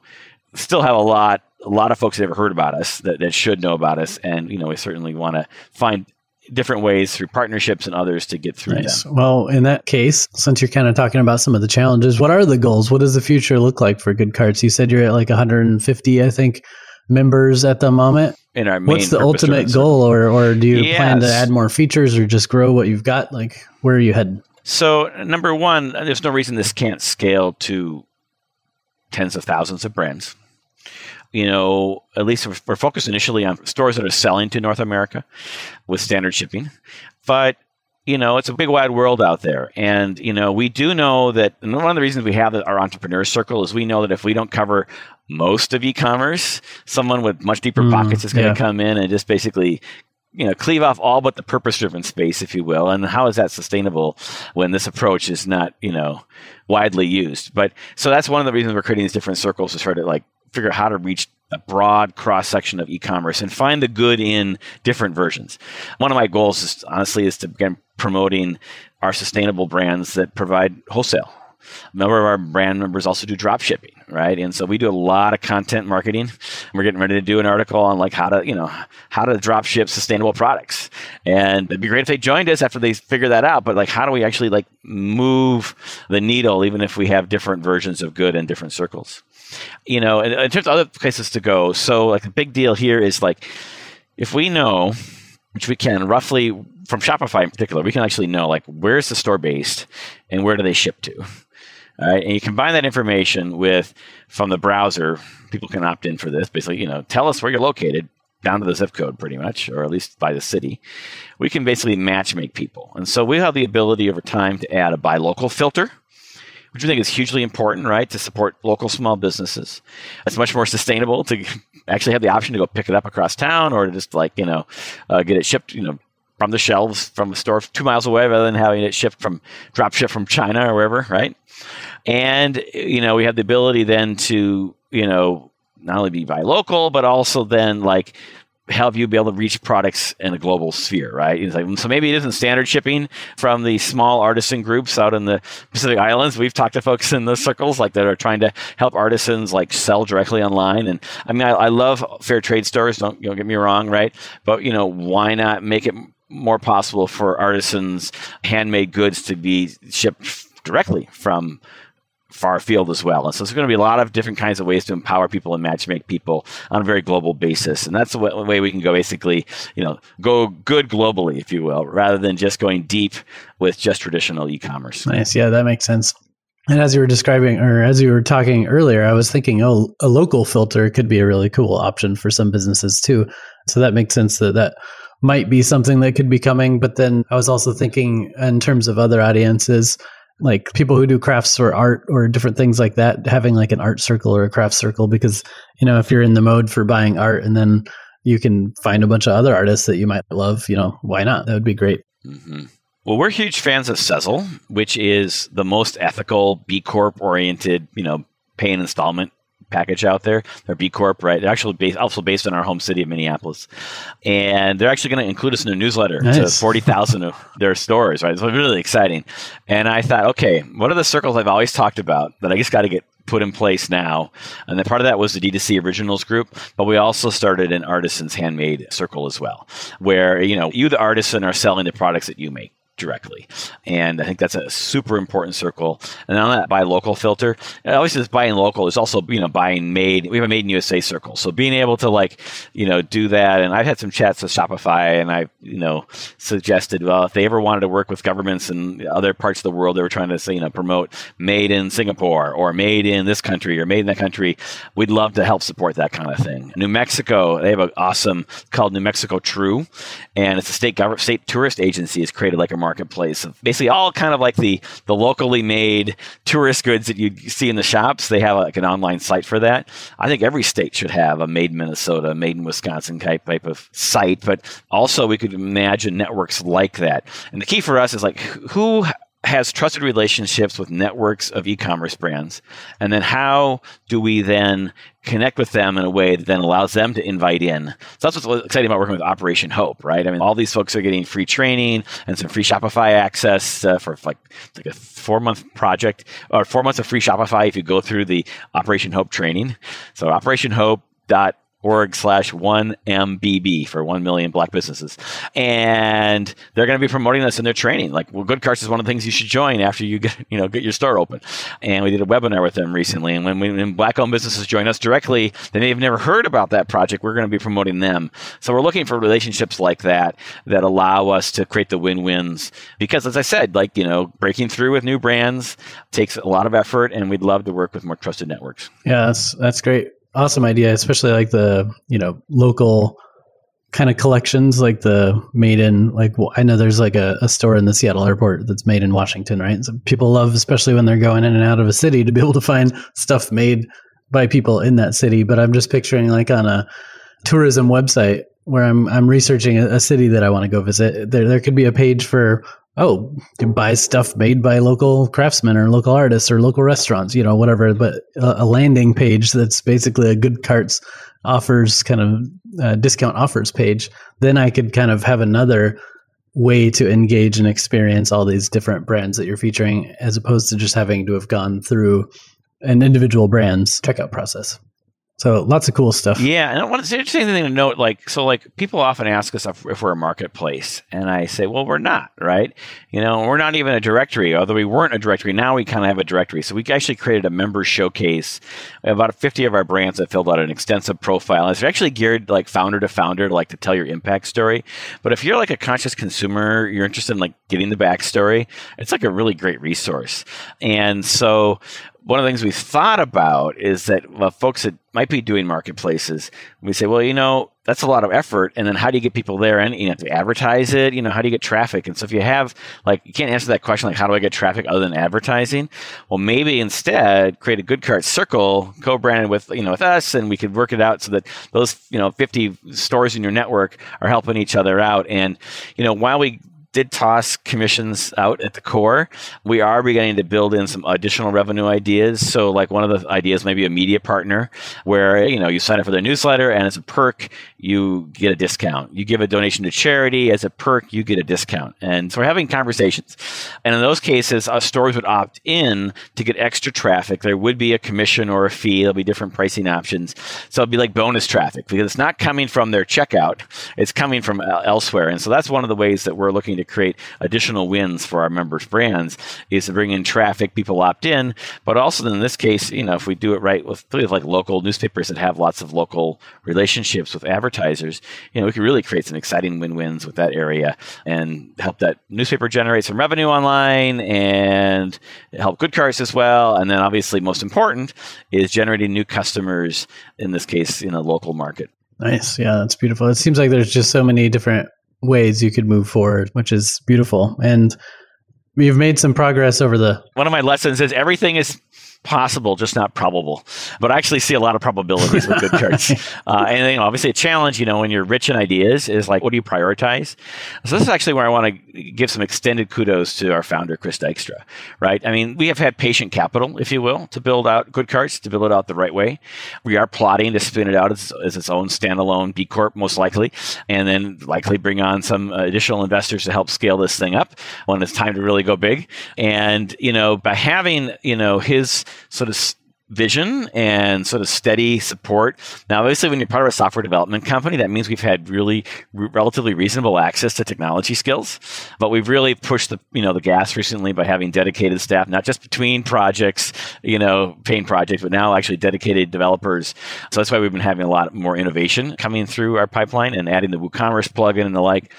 still have a lot of folks that have heard about us that should know about us. And, you know, we certainly want to find different ways through partnerships and others to get through them. Well, in that case, since you're kind of talking about some of the challenges, what are the goals? What does the future look like for Good Carts? You said you're at like 150, I think, members at the moment. In our main What's the ultimate goal? Or do you plan to add more features or just grow what you've got? Like, where are you headed? So, number one, there's no reason this can't scale to tens of thousands of brands. You know, at least we're focused initially on stores that are selling to North America with standard shipping. But, you know, it's a big wide world out there. And, you know, we do know that, and one of the reasons we have our entrepreneur circle is we know that if we don't cover most of e-commerce, someone with much deeper pockets is going to come in and just basically, you know, cleave off all but the purpose-driven space, if you will. And how is that sustainable when this approach is not, you know, widely used? But so that's one of the reasons we're creating these different circles to try to like figure out how to reach a broad cross-section of e-commerce and find the good in different versions. One of my goals is honestly is to begin promoting our sustainable brands that provide wholesale. A number of our brand members also do drop shipping, right? And so we do a lot of content marketing. We're getting ready to do an article on like how to drop ship sustainable products. And it'd be great if they joined us after they figure that out. But like, how do we actually like move the needle, even if we have different versions of good in different circles? You know, in terms of other places to go. So like the big deal here is like, if we know, which we can roughly from Shopify in particular, we can actually know like, where's the store based and where do they ship to? All right, and you combine that information with, from the browser, people can opt in for this. Basically, you know, tell us where you're located down to the zip code pretty much, or at least by the city. We can basically matchmake people. And so we have the ability over time to add a buy local filter, which we think is hugely important, right, to support local small businesses. It's much more sustainable to actually have the option to go pick it up across town or to just like, you know, get it shipped, you know, from the shelves from a store 2 miles away rather than having it drop shipped from China or wherever, right? And, you know, we have the ability then to, you know, not only be buy local, but also then like help you be able to reach products in a global sphere, right? It's like, so maybe it isn't standard shipping from the small artisan groups out in the Pacific Islands. We've talked to folks in those circles like that are trying to help artisans like sell directly online. And I mean, I love fair trade stores. Don't get me wrong, right? But, you know, why not make it more possible for artisans' handmade goods to be shipped directly from far afield as well. And so there's going to be a lot of different kinds of ways to empower people and matchmake people on a very global basis. And that's the way we can go basically, you know, go good globally, if you will, rather than just going deep with just traditional e-commerce. Nice. Yeah, that makes sense. And as you were describing, or as you were talking earlier, I was thinking, oh, a local filter could be a really cool option for some businesses too. So that makes sense that might be something that could be coming. But then I was also thinking in terms of other audiences, like people who do crafts or art or different things like that, having like an art circle or a craft circle, because, you know, if you're in the mode for buying art and then you can find a bunch of other artists that you might love, you know, why not? That would be great. Mm-hmm. Well, we're huge fans of Sezzle, which is the most ethical B Corp oriented, you know, pay an installment package out there. They're B Corp, right? They're actually also based in our home city of Minneapolis. And they're actually going to include us in their newsletter to 40,000 of their stores, right? It's really exciting. And I thought, okay, what are the circles I've always talked about that I just got to get put in place now? And then part of that was the D2C Originals group, but we also started an Artisan's Handmade circle as well, where, you know, you, the artisan, are selling the products that you make directly. And I think that's a super important circle. And on that buy local filter, it always says buying local is also, you know, buying made. We have a made in USA circle. So being able to like, you know, do that. And I've had some chats with Shopify and I've, you know, suggested, well, if they ever wanted to work with governments in other parts of the world, they were trying to say, you know, promote made in Singapore or made in this country or made in that country. We'd love to help support that kind of thing. New Mexico, they have an awesome called New Mexico True. And it's a state tourist agency has created like a market marketplace of basically all kind of like the locally made tourist goods that you see in the shops. They have like an online site for that. I think every state should have a Made in Minnesota, Made in Wisconsin type of site, but also we could imagine networks like that. And the key for us is like who has trusted relationships with networks of e-commerce brands, and then how do we then connect with them in a way that then allows them to invite in. So that's what's exciting about working with Operation Hope, right? I mean, all these folks are getting free training and some free Shopify access for like a 4-month project or 4 months of free Shopify if you go through the Operation Hope training. So operationhope.org/1MBB for 1 million Black businesses. And they're going to be promoting this in their training. Like, well, Good Carts is one of the things you should join after you get your store open. And we did a webinar with them recently. And when Black-owned businesses join us directly, they may have never heard about that project. We're going to be promoting them. So we're looking for relationships like that that allow us to create the win-wins. Because as I said, like, breaking through with new brands takes a lot of effort, and we'd love to work with more trusted networks. Yeah, that's great. Awesome idea, especially like the, local kind of collections, like the made in, like, well, I know there's like a store in the Seattle airport that's made in Washington, right? So people love, especially when they're going in and out of a city, to be able to find stuff made by people in that city. But I'm just picturing like on a tourism website where I'm researching a city that I want to go visit. There could be a page for, you buy stuff made by local craftsmen or local artists or local restaurants, whatever, but a landing page that's basically a Good Carts offers kind of discount offers page. Then I could kind of have another way to engage and experience all these different brands that you're featuring, as opposed to just having to have gone through an individual brand's checkout process. So lots of cool stuff. Yeah. And what's an interesting thing to note, people often ask us if we're a marketplace, and I say, well, we're not, right? We're not even a directory, although we weren't a directory. Now we kind of have a directory. So we actually created a member showcase. About 50 of our brands that filled out an extensive profile. It's actually geared like founder to tell your impact story. But if you're like a conscious consumer, you're interested in like getting the backstory, it's like a really great resource. And so one of the things we've thought about is that folks that might be doing marketplaces, we say, well, that's a lot of effort. And then how do you get people there? And you have to advertise it. How do you get traffic? And so if you have, you can't answer that question, how do I get traffic other than advertising? Well, maybe instead create a Good Carts circle co-branded with, with us, and we could work it out so that those, 50 stores in your network are helping each other out. And, while we did toss commissions out at the core, we are beginning to build in some additional revenue ideas. So one of the ideas may be a media partner where, you sign up for their newsletter, and as a perk, you get a discount. You give a donation to charity, as a perk, you get a discount. And so we're having conversations. And in those cases, stores would opt in to get extra traffic. There would be a commission or a fee. There'll be different pricing options. So it'd be like bonus traffic, because it's not coming from their checkout. It's coming from elsewhere. And so that's one of the ways that we're looking to create additional wins for our members' brands, is to bring in traffic, people opt in, but also in this case, if we do it right with local newspapers that have lots of local relationships with advertisers, we can really create some exciting win-wins with that area and help that newspaper generate some revenue online and help Good Carts as well. And then obviously most important is generating new customers, in this case, in a local market. Nice. Yeah, that's beautiful. It seems like there's just so many different ways you could move forward, which is beautiful. And you've made some progress over the... One of my lessons is everything is possible, just not probable. But I actually see a lot of probabilities with Good Carts. And obviously a challenge, when you're rich in ideas is what do you prioritize? So this is actually where I want to give some extended kudos to our founder, Chris Dykstra, right? I mean, we have had patient capital, if you will, to build out Good Carts, to build it out the right way. We are plotting to spin it out as its own standalone B Corp, most likely, and then likely bring on some additional investors to help scale this thing up when it's time to really go big. And, by having, his sort of vision and sort of steady support. Now, obviously, when you're part of a software development company, that means we've had really relatively reasonable access to technology skills, but we've really pushed the the gas recently by having dedicated staff, not just between projects, paying projects, but now actually dedicated developers. So that's why we've been having a lot more innovation coming through our pipeline and adding the WooCommerce plugin and the like.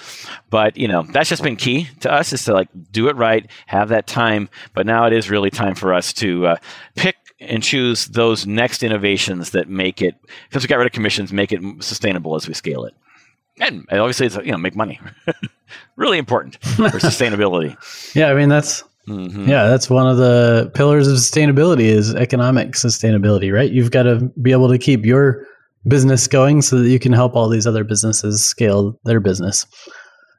But that's just been key to us, is to do it right, have that time. But now it is really time for us to pick and choose those next innovations that make it, since we got rid of commissions, make it sustainable as we scale it. And obviously, it's, you know, make money. Really important for sustainability. Yeah, I mean, that's that's one of the pillars of sustainability is economic sustainability, right? You've got to be able to keep your business going so that you can help all these other businesses scale their business.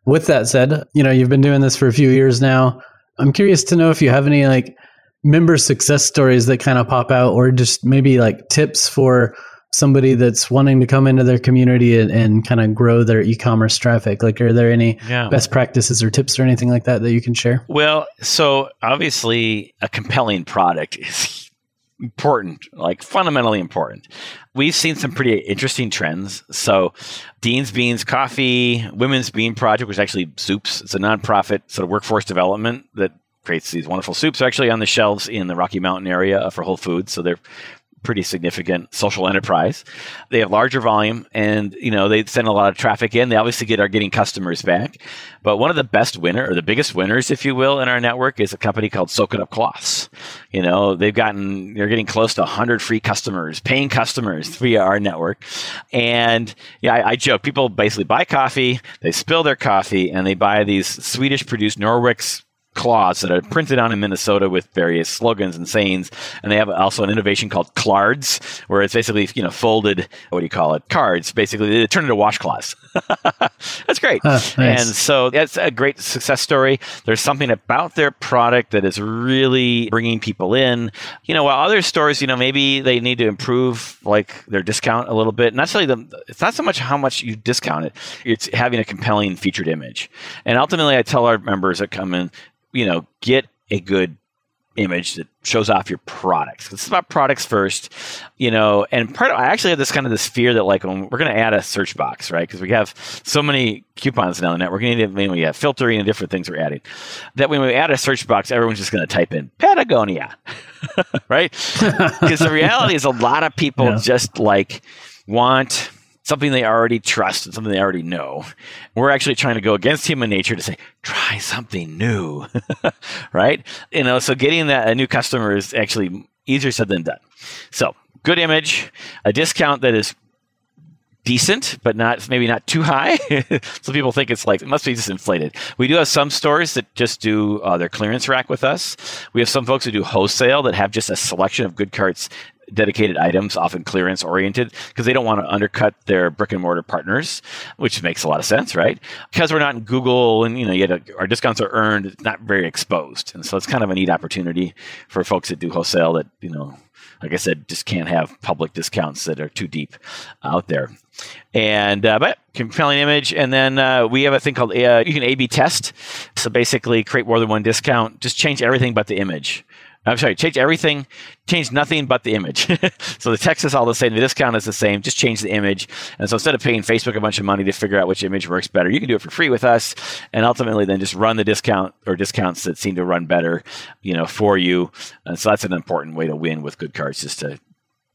With that said, you know, you've been doing this for a few years now. I'm curious to know if you have any like member success stories that kind of pop out, or just maybe like tips for somebody that's wanting to come into their community and kind of grow their e-commerce traffic? Like, are there any best practices or tips or anything like that that you can share? Well, so obviously a compelling product is important, like fundamentally important. We've seen some pretty interesting trends. So Dean's Beans Coffee, Women's Bean Project, which is actually soups. It's a nonprofit sort of workforce development that creates these wonderful soups, actually on the shelves in the Rocky Mountain area for Whole Foods. So they're pretty significant social enterprise. They have larger volume and, you know, they send a lot of traffic in. They obviously are getting customers back. But one of the best winner, or the biggest winners, if you will, in our network is a company called Soak It Up Cloths. You know, they're getting close to 100 free customers, paying customers via our network. And yeah, I joke, people basically buy coffee, they spill their coffee, and they buy these Swedish produced Norwex cloths that are printed on in Minnesota with various slogans and sayings. And they have also an innovation called Clards, where it's basically, you know, folded, cards. Basically, they turn into washcloths. That's great. Oh, nice. And so that's a great success story. There's something about their product that is really bringing people in. You know, while other stores, you know, maybe they need to improve like their discount a little bit. Not necessarily it's not so much how much you discount it. It's having a compelling featured image. And ultimately, I tell our members that come in, you know, get a good image that shows off your products. It's about products first, you know, and I actually have this fear that like, we're going to add a search box, right? Because we have so many coupons now on the network. We have filtering and different things we're adding. That when we add a search box, everyone's just going to type in Patagonia, right? Because the reality is a lot of people just like want something they already trust and something they already know. We're actually trying to go against human nature to say, try something new, right? You know, so getting a new customer is actually easier said than done. So good image, a discount that is decent, but maybe not too high. Some people think it's like, it must be just inflated. We do have some stores that just do their clearance rack with us. We have some folks who do wholesale that have just a selection of Good Carts dedicated items, often clearance oriented, because they don't want to undercut their brick and mortar partners, which makes a lot of sense, right? Because we're not in Google and, you know, our discounts are earned, it's not very exposed. And so it's kind of a neat opportunity for folks that do wholesale that, you know, like I said, just can't have public discounts that are too deep out there. And but compelling image. And then we have a thing called, you can A/B test. So basically create more than one discount, just change everything but the image. I'm sorry, change nothing but the image. So the text is all the same, the discount is the same, just change the image. And so instead of paying Facebook a bunch of money to figure out which image works better, you can do it for free with us and ultimately then just run the discount or discounts that seem to run better, you know, for you. And so that's an important way to win with Good Carts, is to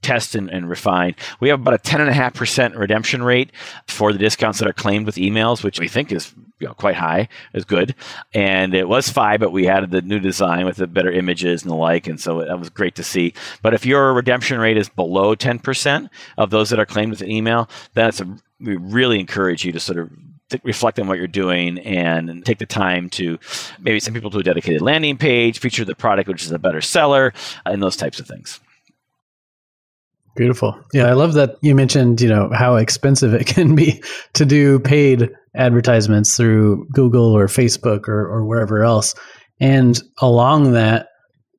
test and refine. We have about a 10.5% redemption rate for the discounts that are claimed with emails, which we think is, you know, quite high, is good. And it was 5%, but we added the new design with the better images and the like. And so that was great to see. But if your redemption rate is below 10% of those that are claimed with an email, that's we really encourage you to sort of reflect on what you're doing and take the time to maybe send people to a dedicated landing page, feature the product, which is a better seller, and those types of things. Beautiful. Yeah, I love that you mentioned, you know, how expensive it can be to do paid advertisements through Google or Facebook or wherever else. And along that,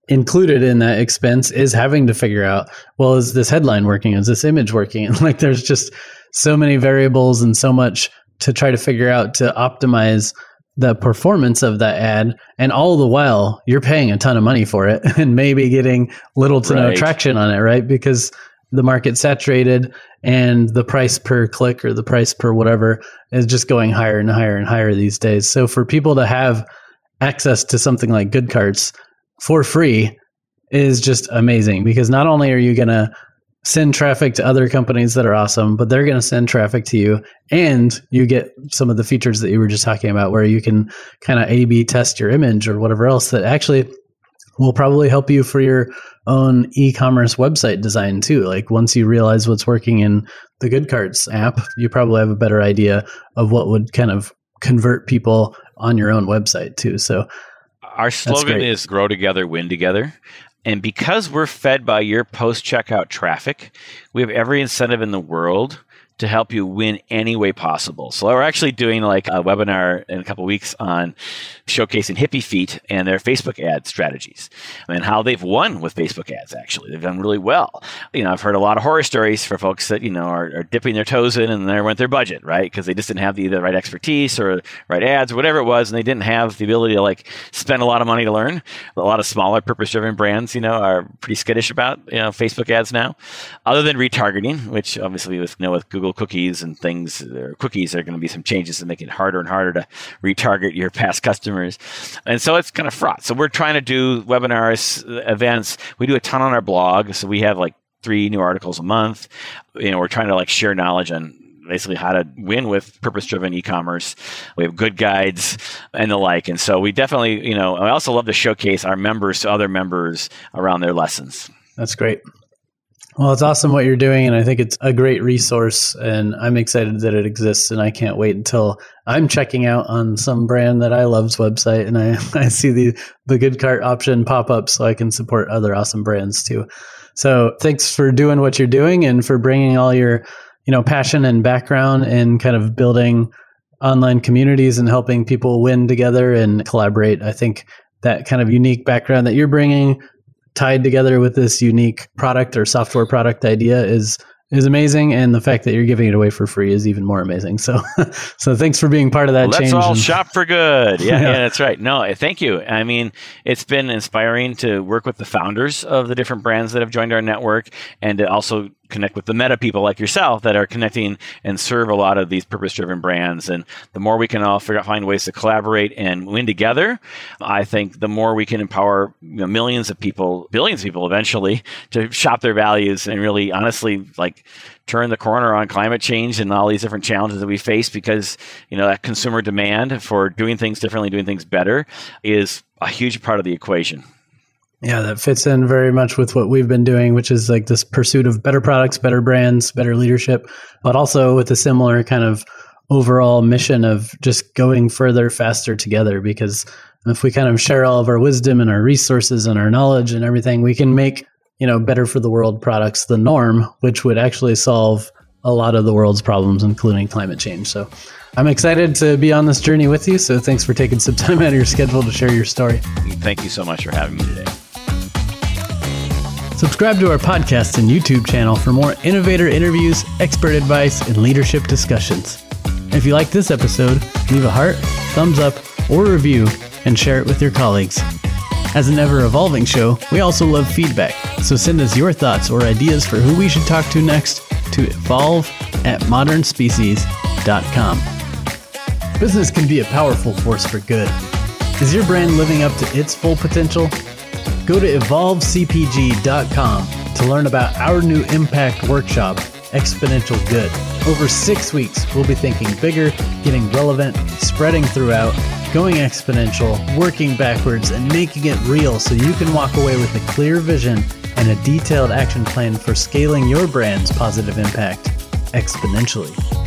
included in that expense is having to figure out, well, is this headline working? Is this image working? And like, there's just so many variables and so much to try to figure out to optimize the performance of that ad. And all the while, you're paying a ton of money for it and maybe getting little to no traction on it, right? Because the market's saturated and the price per click or the price per whatever is just going higher and higher and higher these days. So for people to have access to something like Good Carts for free is just amazing, because not only are you going to send traffic to other companies that are awesome, but they're going to send traffic to you, and you get some of the features that you were just talking about where you can kind of A/B test your image or whatever else that actually will probably help you for your own e-commerce website design too. Like once you realize what's working in the Good Carts app, you probably have a better idea of what would kind of convert people on your own website too. So our slogan is grow together, win together. And because we're fed by your post-checkout traffic, we have every incentive in the world to help you win any way possible. So we're actually doing like a webinar in a couple of weeks on showcasing Hippie Feet and their Facebook ad strategies and how they've won with Facebook ads, actually. They've done really well. You know, I've heard a lot of horror stories for folks that, you know, are dipping their toes in and they went their budget, right? Because they just didn't have the right expertise or right ads or whatever it was. And they didn't have the ability to like spend a lot of money to learn. A lot of smaller purpose-driven brands, you know, are pretty skittish about, you know, Facebook ads now. Other than retargeting, which obviously with, you know, with Google cookies and things, or cookies, there are going to be some changes that make it harder and harder to retarget your past customers. And so it's kind of fraught. So we're trying to do webinars, events. We do a ton on our blog. So we have like 3 new articles a month. You know, we're trying to like share knowledge on basically how to win with purpose-driven e-commerce. We have good guides and the like. And so we definitely, you know, I also love to showcase our members to other members around their lessons. That's great. Well, it's awesome what you're doing, and I think it's a great resource, and I'm excited that it exists, and I can't wait until I'm checking out on some brand that I love's website, and I see the Good Cart option pop up so I can support other awesome brands too. So thanks for doing what you're doing and for bringing all your, you know, passion and background and kind of building online communities and helping people win together and collaborate. I think that kind of unique background that you're bringing tied together with this unique product or software product idea is amazing. And the fact that you're giving it away for free is even more amazing. So thanks for being part of that change. Let's all shop for good. Yeah, that's right. No, thank you. I mean, it's been inspiring to work with the founders of the different brands that have joined our network and to also connect with the meta people like yourself that are connecting and serve a lot of these purpose-driven brands. And the more we can all find ways to collaborate and win together, I think the more we can empower, you know, millions of people, billions of people eventually to shop their values and really honestly like turn the corner on climate change and all these different challenges that we face because, you know, that consumer demand for doing things differently, doing things better is a huge part of the equation. Yeah, that fits in very much with what we've been doing, which is like this pursuit of better products, better brands, better leadership, but also with a similar kind of overall mission of just going further, faster together. Because if we kind of share all of our wisdom and our resources and our knowledge and everything, we can make, you know, better for the world products the norm, which would actually solve a lot of the world's problems, including climate change. So I'm excited to be on this journey with you. So thanks for taking some time out of your schedule to share your story. Thank you so much for having me today. Subscribe to our podcast and YouTube channel for more innovator interviews, expert advice, and leadership discussions. If you like this episode, leave a heart, thumbs up, or review, and share it with your colleagues. As an ever-evolving show, we also love feedback, so send us your thoughts or ideas for who we should talk to next to evolve@modernspecies.com. Business can be a powerful force for good. Is your brand living up to its full potential? Go to evolvecpg.com to learn about our new impact workshop, Exponential Good. Over 6 weeks, we'll be thinking bigger, getting relevant, spreading throughout, going exponential, working backwards, and making it real so you can walk away with a clear vision and a detailed action plan for scaling your brand's positive impact exponentially.